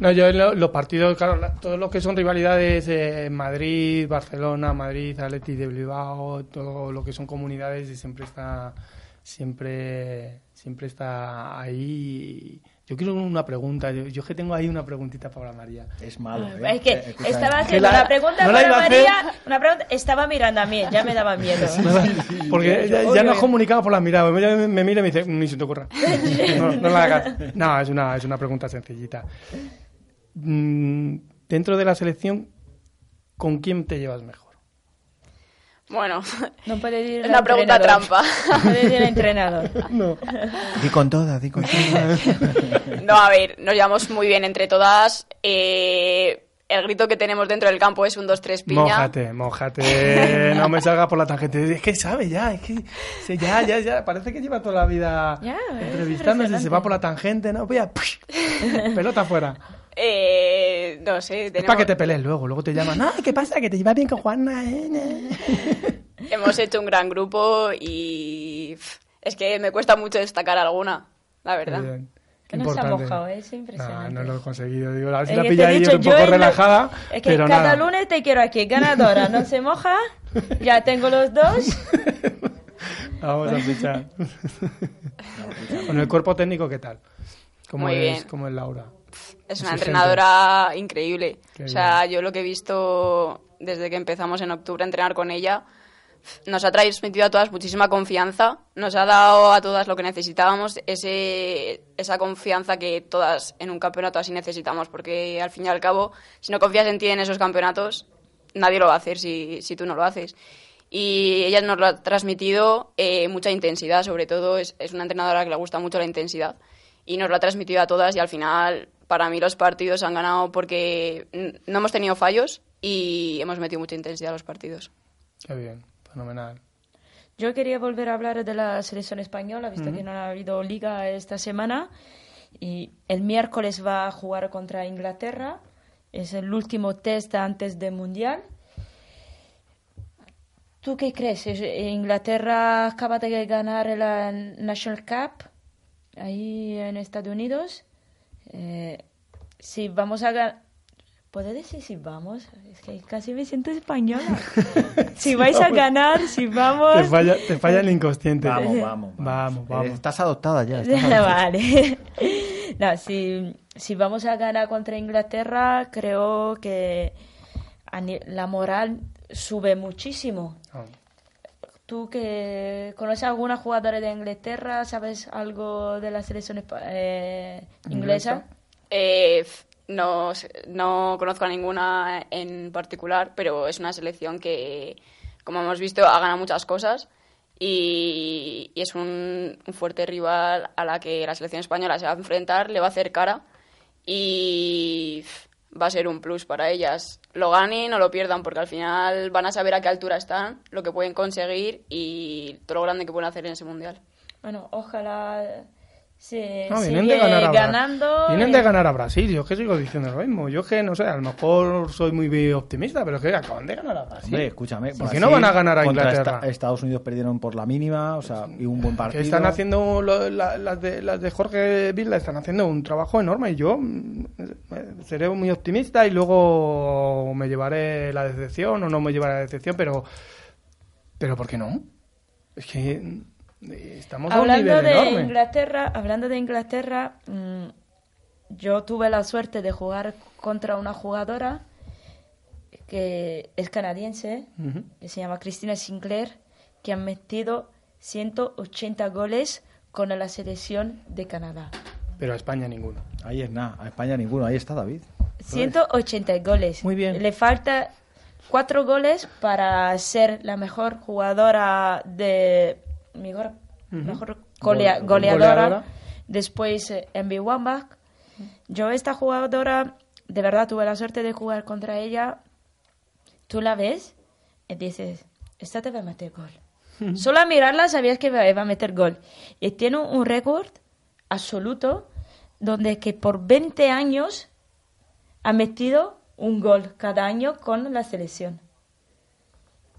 No, yo los lo partidos, claro, la, todos los que son rivalidades, eh, Madrid, Barcelona, Madrid, Athletic de Bilbao, todo lo que son comunidades y siempre está, siempre, siempre está ahí. Yo quiero una pregunta. Yo, yo que tengo ahí una preguntita para María. Es malo, ¿eh? Es que Escucha, estaba haciendo la, una pregunta no para María. Hacer... Una pregunta. Estaba mirando a mí. Ya me daba miedo. Sí, sí, sí. Porque ya, ya nos comunicamos por la mirada. Me, me mira y me dice, ni se te ocurra. No, no la hagas. No, es una, es una pregunta sencillita. Mm, dentro de la selección, ¿con quién te llevas mejor? Bueno, no es una pregunta trampa. No puede ir el entrenador. No. Di con todas, di con todas. No, a ver, nos llevamos muy bien entre todas. Eh, el grito que tenemos dentro del campo es un dos tres piña. Mójate, mójate. No me salgas por la tangente. Es que sabe ya, es que ya, ya, ya. Parece que lleva toda la vida yeah, entrevistándose. Se va por la tangente, ¿no? Voy a... Pelota afuera. Eh, no sé, tenemos... Es para que te pelees luego, luego te llaman. No, ¿qué pasa? Que te llevas bien con Juana, ¿eh? Hemos hecho un gran grupo y es que me cuesta mucho destacar alguna, la verdad. Bien. Que no se ha mojado, ¿eh? Es impresionante. No, no lo he conseguido, digo, a ver si la pilla ahí un poco relajada. Es que pero cada nada. Lunes te quiero aquí, ganadora, no se moja, ya tengo los dos. Vamos a fichar. Con el cuerpo técnico, ¿qué tal? ¿Cómo Muy es, bien. ¿Cómo es Laura? Es una entrenadora increíble. Qué o sea, bien. Yo lo que he visto desde que empezamos en octubre a entrenar con ella, nos ha transmitido a todas muchísima confianza, nos ha dado a todas lo que necesitábamos, ese, esa confianza que todas en un campeonato así necesitamos, porque al fin y al cabo, si no confías en ti en esos campeonatos, nadie lo va a hacer si, si tú no lo haces. Y ella nos lo ha transmitido eh, mucha intensidad, sobre todo, es, es una entrenadora que le gusta mucho la intensidad y nos lo ha transmitido a todas y al final... Para mí los partidos han ganado porque no hemos tenido fallos y hemos metido mucha intensidad a los partidos. Qué bien. Fenomenal. Yo quería volver a hablar de la selección española, visto uh-huh. que no ha habido liga esta semana. Y el miércoles va a jugar contra Inglaterra. Es el último test antes del Mundial. ¿Tú qué crees? Inglaterra acaba de ganar la National Cup ahí en Estados Unidos. Eh, si vamos a ganar... ¿Puedo decir si vamos? Es que casi me siento española. Si vais a ganar, si vamos... Te falla, te falla el inconsciente. Vamos, vamos, vamos. vamos, vamos. Estás adoptada ya. Estás adoptada. Vale. No, si, si vamos a ganar contra Inglaterra, creo que la moral sube muchísimo. Oh. ¿Tú que conoces a alguna jugadora de Inglaterra? ¿Sabes algo de la selección eh, inglesa? Eh... No, no conozco a ninguna en particular, pero es una selección que, como hemos visto, ha ganado muchas cosas y, y es un, un fuerte rival a la que la selección española se va a enfrentar, le va a hacer cara y va a ser un plus para ellas. Lo ganen o lo pierdan, porque al final van a saber a qué altura están, lo que pueden conseguir y todo lo grande que pueden hacer en ese Mundial. Bueno, ojalá... Sí, no, vienen de ganar a ganando, vienen de ganar a Brasil. Yo es que sigo diciendo lo mismo. Yo es que, no sé, a lo mejor soy muy optimista, pero es que acaban de ganar a Brasil. Hombre, escúchame, ¿por qué no van a ganar a Inglaterra? Esta, Estados Unidos perdieron por la mínima, o sea, y un buen partido. Están haciendo, lo, la, las, de, las de Jorge Vilda están haciendo un trabajo enorme y yo seré muy optimista y luego me llevaré la decepción o no me llevaré la decepción, pero, pero ¿por qué no? Es que... Estamos hablando a un nivel de enorme. Inglaterra, hablando de Inglaterra, mmm, yo tuve la suerte de jugar contra una jugadora que es canadiense, uh-huh. que se llama Cristina Sinclair, que ha metido ciento ochenta goles con la selección de Canadá. Pero a España ninguno. Ahí es nada, a España ninguno, ahí está David. ciento ochenta goles. Muy bien. Le falta cuatro goles para ser la mejor jugadora de... mejor, mejor golea, goleadora, goleadora, después Envy Wambach. Yo esta jugadora, de verdad tuve la suerte de jugar contra ella. Tú la ves y dices, esta te va a meter gol. Uh-huh. Solo a mirarla sabías que va a meter gol. Y tiene un récord absoluto donde que por veinte años ha metido un gol cada año con la selección.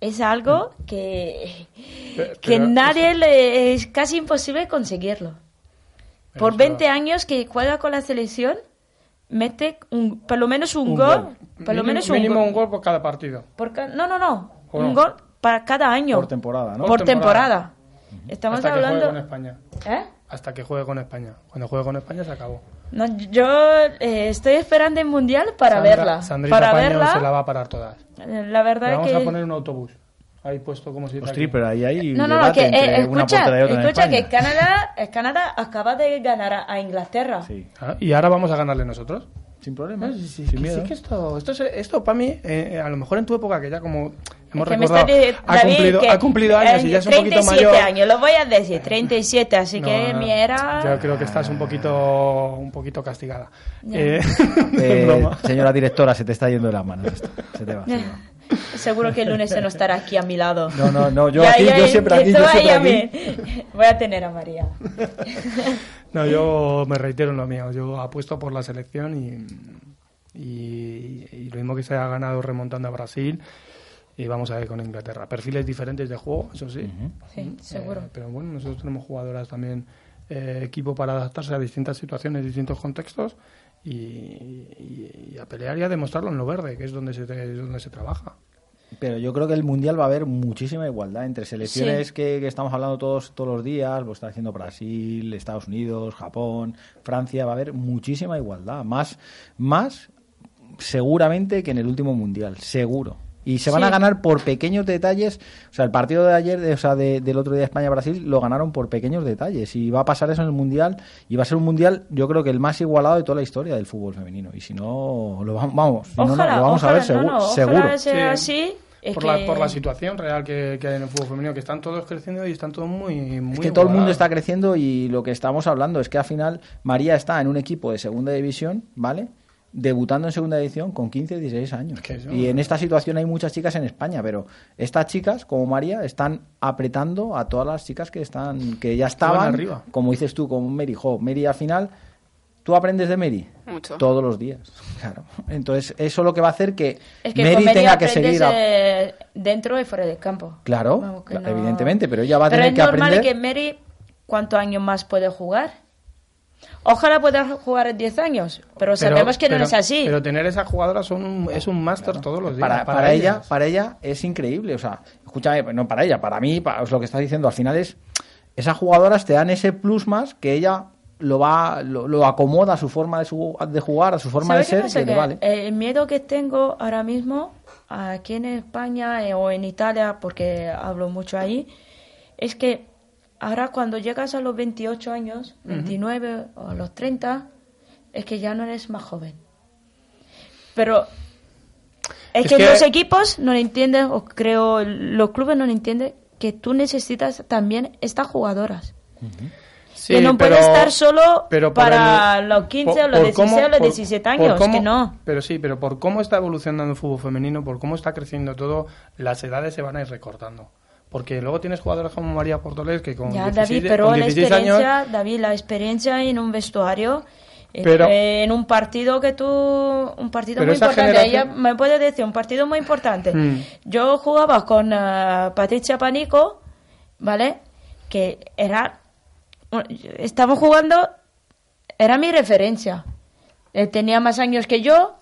Es algo que, pero, que pero, nadie eso. Le... Es casi imposible conseguirlo. Pero por veinte años que juega con la selección, mete un, por lo menos un, un gol. gol. Por mínimo, lo menos un mínimo gol. un gol por cada partido. Por ca- no, no, no. O un no. gol para cada año. Por temporada, ¿no? Por temporada. Uh-huh. Estamos Hasta hablando... que juegue con España. ¿Eh? Hasta que juegue con España. Cuando juegue con España se acabó. No, yo eh, estoy esperando el Mundial para Sandra, verla. Sandrita para Paños verla, se la va a parar todas. La verdad es que... vamos a poner un autobús. Ahí puesto como si... Ostras, pero ahí hay no, no, no, que, eh, escucha, escucha que Canadá, Canadá acaba de ganar a Inglaterra. Sí. Ah, y ahora vamos a ganarle nosotros. Sin problema. No, sí, sí, sin miedo. Sí que esto, esto, esto para mí, eh, a lo mejor en tu época, que ya como hemos que recordado, está, ha, David, cumplido, ha cumplido años y ya es un poquito mayor. treinta y siete años, lo voy a decir, treinta y siete, así no, que no, mi era... Yo creo que estás un poquito un poquito castigada. No. Eh, eh, señora directora, se te está yendo de las manos esto. Se te va, se te va. Seguro que el lunes se no estará aquí a mi lado. No, no, no, yo, ya, aquí, ya, yo siempre aquí, yo siempre aquí. Voy a tener a María. No, yo me reitero en lo mío. Yo apuesto por la selección y, y, y lo mismo que se ha ganado remontando a Brasil. Y vamos a ver con Inglaterra. Perfiles diferentes de juego, eso sí. Uh-huh. Sí, seguro. Eh, pero bueno, nosotros tenemos jugadoras también, eh, equipo para adaptarse a distintas situaciones, distintos contextos. Y, y, y a pelear y a demostrarlo en lo verde, que es donde se, es donde se trabaja. Pero yo creo que el Mundial va a haber muchísima igualdad entre selecciones sí. que, que estamos hablando todos todos los días, lo está haciendo Brasil, Estados Unidos, Japón, Francia, va a haber muchísima igualdad, más, más seguramente que en el último Mundial, seguro. Y se van sí. a ganar por pequeños detalles. O sea, el partido de ayer, de, o sea, de, del otro día España-Brasil, lo ganaron por pequeños detalles. Y va a pasar eso en el Mundial. Y va a ser un Mundial, yo creo que el más igualado de toda la historia del fútbol femenino. Y si no, lo va, vamos, si ojalá, no, no, lo vamos ojalá, a ver seguro. No, no, seguro. Sea sí. así. Es por, que... la, por la situación real que, que hay en el fútbol femenino, que están todos creciendo y están todos muy, muy es que todo el mundo está creciendo y lo que estamos hablando es que al final María está en un equipo de segunda división, ¿vale? debutando en segunda edición con quince, dieciséis años. Es que eso, y en esta situación hay muchas chicas en España, pero estas chicas, como María, están apretando a todas las chicas que están que ya estaban, arriba. Como dices tú, como Mary Jo. Mary, al final, ¿tú aprendes de Mary? Mucho. Todos los días, claro. Entonces, eso es lo que va a hacer que, es que Mary, Mary tenga que seguir... A... dentro y fuera del campo. Claro, Vamos, no... evidentemente, pero ella va a pero tener que aprender... Pero es normal que Mary, ¿cuántos años más puede jugar? Ojalá pueda jugar en diez años, pero sabemos pero, que no pero, es así. Pero tener esa jugadora son, es un máster claro. todos los días. Para, para, para, ella, para ella es increíble, o sea, escúchame, no para ella, para mí, para, es lo que estás diciendo, al final es... Esas jugadoras te dan ese plus más que ella... lo va lo, lo acomoda a su forma de, su, de jugar, a su forma de ser, que que le vale. El miedo que tengo ahora mismo aquí en España eh, o en Italia, porque hablo mucho ahí, es que ahora cuando llegas a los veintiocho años, veintinueve uh-huh. o los treinta, es que ya no eres más joven. Pero es, es que, que los equipos no entienden, o creo los clubes no entienden, que tú necesitas también estas jugadoras. Uh-huh. Sí, que no puede estar solo pero para, para el, los quince por, o los dieciséis cómo, o los por, diecisiete años, por cómo, que no. Pero sí, pero por cómo está evolucionando el fútbol femenino, por cómo está creciendo todo, las edades se van a ir recortando. Porque luego tienes jugadoras como María Portolés que con ya, dieciséis, David, pero con dieciséis la experiencia, años... David, la experiencia en un vestuario, pero, en un partido que tú... Un partido muy importante, generación... ella me puede decir, un partido muy importante. Hmm. Yo jugaba con uh, Patrizia Panico, ¿vale? Que era... Estaba jugando, era mi referencia. Él tenía más años que yo,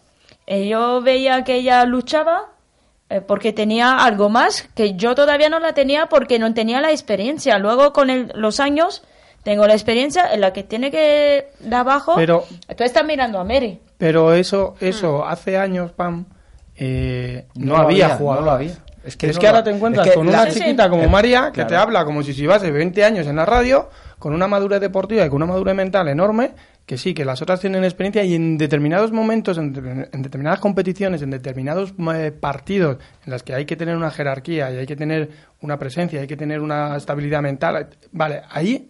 yo veía que ella luchaba porque tenía algo más que yo todavía no la tenía porque no tenía la experiencia. Luego con el, los años tengo la experiencia en la que tiene que de abajo. Pero tú estás mirando a Mary. Pero eso, eso hace años, Pam, eh, no, no había jugado, no lo había. Es que, es no que lo... ahora te encuentras es que con la... una chiquita sí, sí. como María que claro. te habla como si llevase veinte años en la radio, con una madurez deportiva y con una madurez mental enorme, que sí, que las otras tienen experiencia y en determinados momentos, en, en determinadas competiciones, en determinados eh, partidos en las que hay que tener una jerarquía y hay que tener una presencia, hay que tener una estabilidad mental, vale, ahí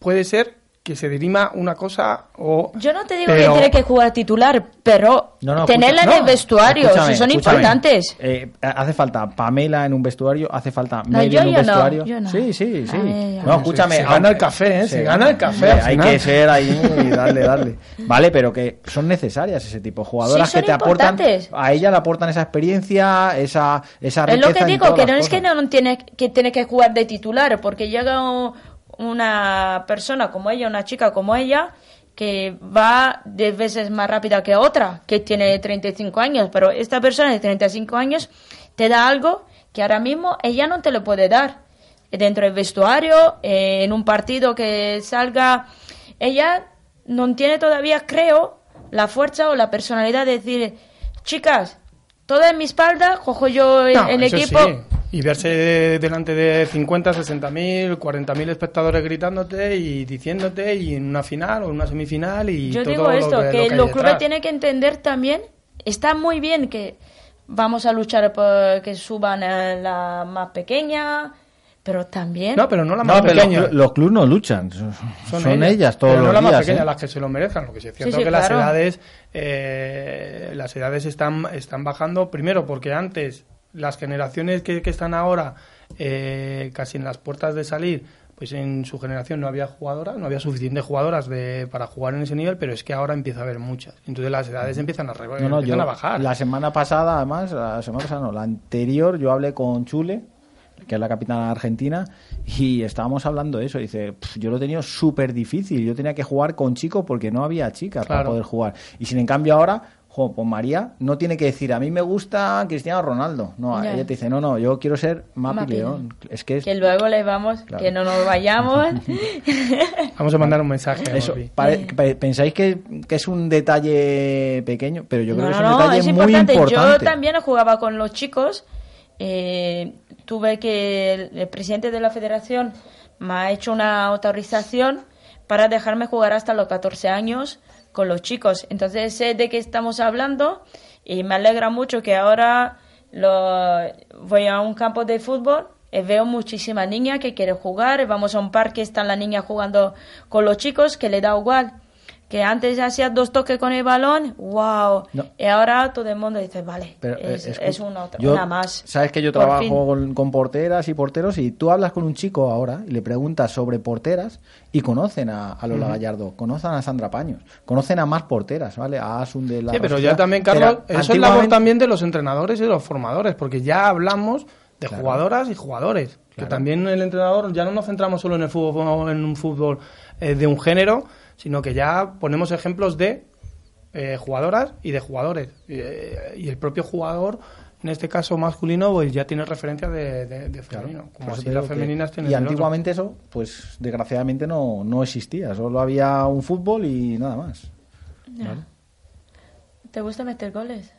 puede ser que se dirima una cosa o... Yo no te digo pero... que tiene que jugar titular, pero no, no, tenerla escucha, en no, el vestuario, si son importantes. Eh, hace falta Pamela en un vestuario, hace falta no, Mary en un vestuario. No, yo no. Sí, sí, sí. Ay, no, no, escúchame. Se, se gana el café, ¿eh? Se, se gana el café. Eh, hay que ser ahí y darle, darle. Vale, pero que son necesarias ese tipo de jugadoras sí, que te aportan... A ella le aportan esa experiencia, esa, esa riqueza. Es lo que digo, que no es que no tiene que, tiene que jugar de titular, porque llega un... una persona como ella, una chica como ella, que va diez veces más rápida que otra, que tiene treinta y cinco años, pero esta persona de treinta y cinco años te da algo que ahora mismo ella no te lo puede dar. Dentro del vestuario, eh, en un partido que salga, ella no tiene todavía, creo, la fuerza o la personalidad de decir, chicas, toda en mi espalda, cojo yo el, no, el equipo... Sí. Y verse delante de cincuenta, sesenta mil, cuarenta mil espectadores gritándote y diciéndote y en una final o en una semifinal y yo todo digo esto, lo que, que, lo que los clubes tienen que entender también, está muy bien que vamos a luchar por que suban a la más pequeña... Pero también... No, pero no la más no, pequeña. Los, los clubes no luchan, son, son ellas, ellas todos pero los no días. No la más pequeña, ¿eh? Las que se lo merezcan. Lo que sí es cierto sí, sí, es que claro. las edades, eh, las edades están, están bajando. Primero, porque antes... Las generaciones que, que están ahora eh, casi en las puertas de salir, pues en su generación no había jugadoras, no había suficientes jugadoras de, para jugar en ese nivel, pero es que ahora empieza a haber muchas. Entonces las edades empiezan a, re- no, no, empiezan yo, a bajar. La semana pasada, además, la semana pasada no, la anterior, yo hablé con Chule, que es la capitana argentina, y estábamos hablando de eso. Dice, yo lo he tenido súper difícil, yo tenía que jugar con chicos porque no había chicas claro. para poder jugar. Y sin en cambio ahora... Jo, pues María no tiene que decir, a mí me gusta Cristiano Ronaldo. No, yeah. ella te dice, no, no, yo quiero ser Mapi, Mapi León. Es que, es... que luego les vamos, claro. que no nos vayamos. Vamos a mandar un mensaje. Eso, pare, pensáis que, que es un detalle pequeño, pero yo creo no, que es un detalle no, es muy importante. importante. Yo también jugaba con los chicos. Eh, tuve que el, el presidente de la federación me ha hecho una autorización para dejarme jugar hasta los catorce años. Con los chicos, entonces sé de qué estamos hablando y me alegra mucho que ahora lo... voy a un campo de fútbol y veo muchísimas niñas que quieren jugar, vamos a un parque, están las niñas jugando con los chicos que le da igual que antes hacías dos toques con el balón, wow, no. Y ahora todo el mundo dice, vale, pero, es, es, es una, otra, yo, una más. Sabes que yo Por trabajo con, con porteras y porteros, y tú hablas con un chico ahora y le preguntas sobre porteras y conocen a, a Lola uh-huh. Gallardo, conocen a Sandra Paños, conocen a más porteras, ¿vale? A Asun de la... Sí, pero Rosita, ya también, Carlos, pero eso es labor también de los entrenadores y de los formadores, porque ya hablamos de claro. jugadoras y jugadores, claro. que también el entrenador, ya no nos centramos solo en el fútbol, en un fútbol eh, de un género, sino que ya ponemos ejemplos de eh, jugadoras y de jugadores. Y, eh, y el propio jugador, en este caso masculino, pues ya tiene referencia de, de, de femenino. Claro, como si las femeninas tienen. Y antiguamente otro. Eso, pues desgraciadamente no, no existía. Solo había un fútbol y nada más. Yeah. ¿Vale? ¿Te gusta meter goles?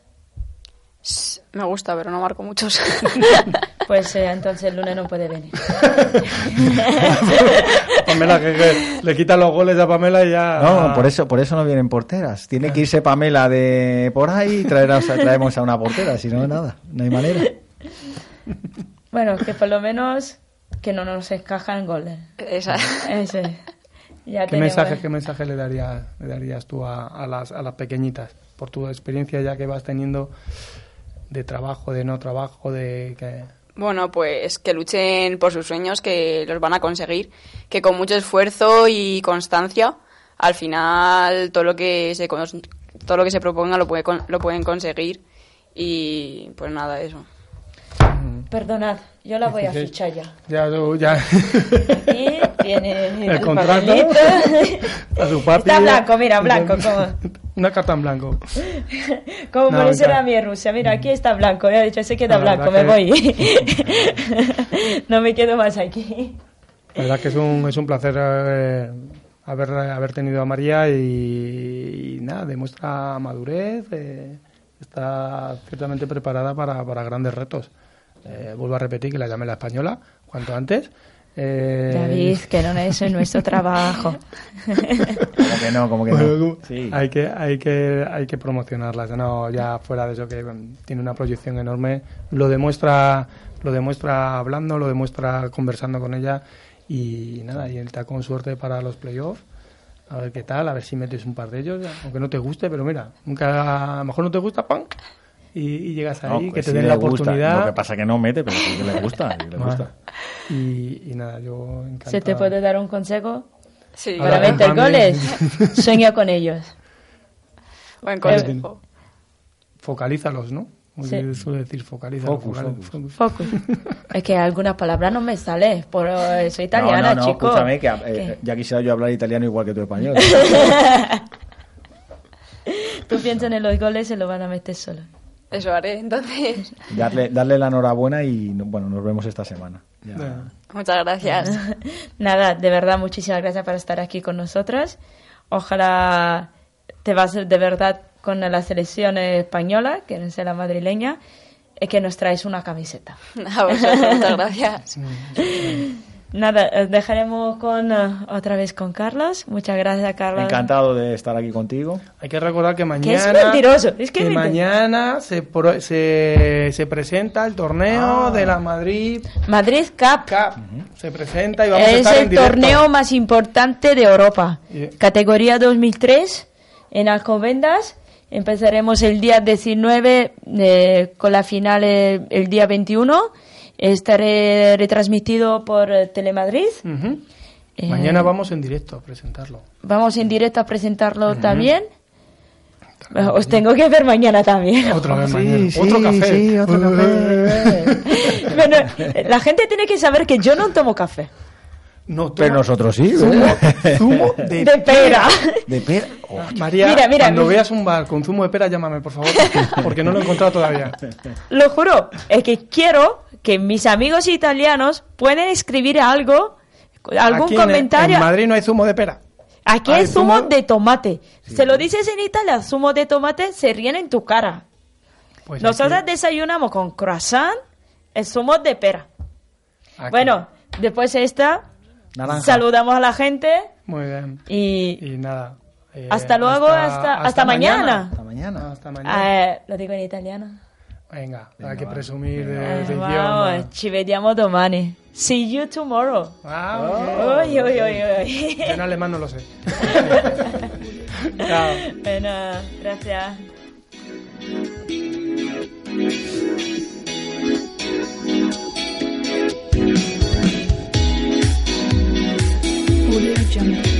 Me gusta, pero no marco muchos. Pues eh, entonces el lunes no puede venir. Pamela, que, que le quitan los goles a Pamela y ya... No, no, por eso por eso no vienen porteras. Tiene que irse Pamela de por ahí y traer a, traemos a una portera, si no, nada, no hay manera. Bueno, que por lo menos que no nos encajan goles. Esa. Ese. Ya ¿Qué, mensaje, ¿Qué mensaje le darías, le darías tú a, a, las, a las pequeñitas? Por tu experiencia ya que vas teniendo de trabajo, de no trabajo, de... que Bueno, pues que luchen por sus sueños, que los van a conseguir, que con mucho esfuerzo y constancia, al final todo lo que se todo lo que se proponga lo puede lo pueden conseguir y pues nada, eso. Perdonad, yo la voy a fichar ya. Ya, ya. Aquí tiene el, el contrato. A su papi. Está blanco, mira, blanco. Como... Una carta en blanco. Como no, me hicieron a mí en Rusia. Mira, aquí está blanco. Ya he dicho, se queda blanco, me que... voy. No me quedo más aquí. La verdad que es un, es un placer eh, haber, haber tenido a María y, y nada, demuestra madurez. Eh, está ciertamente preparada para, para grandes retos. Eh, vuelvo a repetir que la llamé la española cuanto antes. Eh... David, que no es nuestro trabajo. Como que no, como que no. Sí. Hay que, hay que, hay que promocionarlas. No, ya fuera de eso que tiene una proyección enorme. Lo demuestra, lo demuestra hablando, lo demuestra conversando con ella y nada. Y el tacón suerte para los playoffs. A ver qué tal, a ver si metes un par de ellos, aunque no te guste, pero mira, nunca, a lo mejor no te gusta, pan. Y, y llegas ahí, no, que te sí den la oportunidad. Gusta. Lo que pasa que no mete, pero sí que le gusta. Que le gusta. Y, y nada, yo encantado. ¿Se te puede dar un consejo? Sí. Para meter goles, sueña con ellos. Buen consejo. Focalízalos, ¿no? Como sí. Yo suelo decir, focalízalos. Focus, focus. focus. focus. Es que algunas palabras no me salen, por soy italiana, no, no, no, chico. Escúchame, que eh, ya quisiera yo hablar italiano igual que tú español. Tú piensas en los goles, se lo van a meter solo. Eso haré, entonces. Darle, darle la enhorabuena y, bueno, nos vemos esta semana. Ya. Bueno. Muchas gracias. Nada, de verdad, muchísimas gracias por estar aquí con nosotras. Ojalá te vas de verdad con la selección española, que no es la madrileña, y que nos traes una camiseta. A vosotros, muchas gracias. Nada, os dejaremos con uh, otra vez con Carlos. Muchas gracias, Carlos. Encantado de estar aquí contigo. Hay que recordar que mañana... Que es mentiroso. Es que, que es mañana se, pro, se, se presenta el torneo ah. de la Madrid... Madrid Cup. Cup. Uh-huh. Se presenta y vamos es a estar en directo. Es el torneo más importante de Europa. Yeah. Categoría dos mil tres en Alcobendas. Empezaremos el día diecinueve eh, con la final el, el día veintiuno. Estaré retransmitido por Telemadrid. Uh-huh. eh, Mañana vamos en directo a presentarlo. Vamos en directo a presentarlo uh-huh. también. Claro, os tengo que ver mañana también. Otra vez sí, mañana. Sí, otro café. Sí, otro café. Bueno, la gente tiene que saber que yo no tomo café. No, tomo... Pero nosotros sí. Zumo, zumo de, de pera. De pera. Oh, María, mira, mira, cuando mira. veas un bar con zumo de pera, llámame, por favor, porque no lo he encontrado todavía. Lo juro, es que quiero que mis amigos italianos pueden escribir algo, algún Aquí comentario. En, en Madrid no hay zumo de pera. Aquí hay zumo de tomate. Sí. Se lo dices en Italia, zumo de tomate, se ríen en tu cara. Pues nosotros aquí desayunamos con croissant, el zumo de pera. Aquí. Bueno, después esta... Naranja. Saludamos a la gente. Muy bien. Y, y nada. Eh, hasta luego, hasta, hasta, hasta, hasta mañana. mañana. Hasta mañana. Hasta mañana. Eh, lo digo en italiano. Venga, Venga hay que presumir de, eh, de wow, idioma. Ci vediamo domani. See you tomorrow. Wow. Oh, oh, oh, oh, oh. Yo en alemán no lo sé. Chao. Bueno, gracias. Audio Jungle.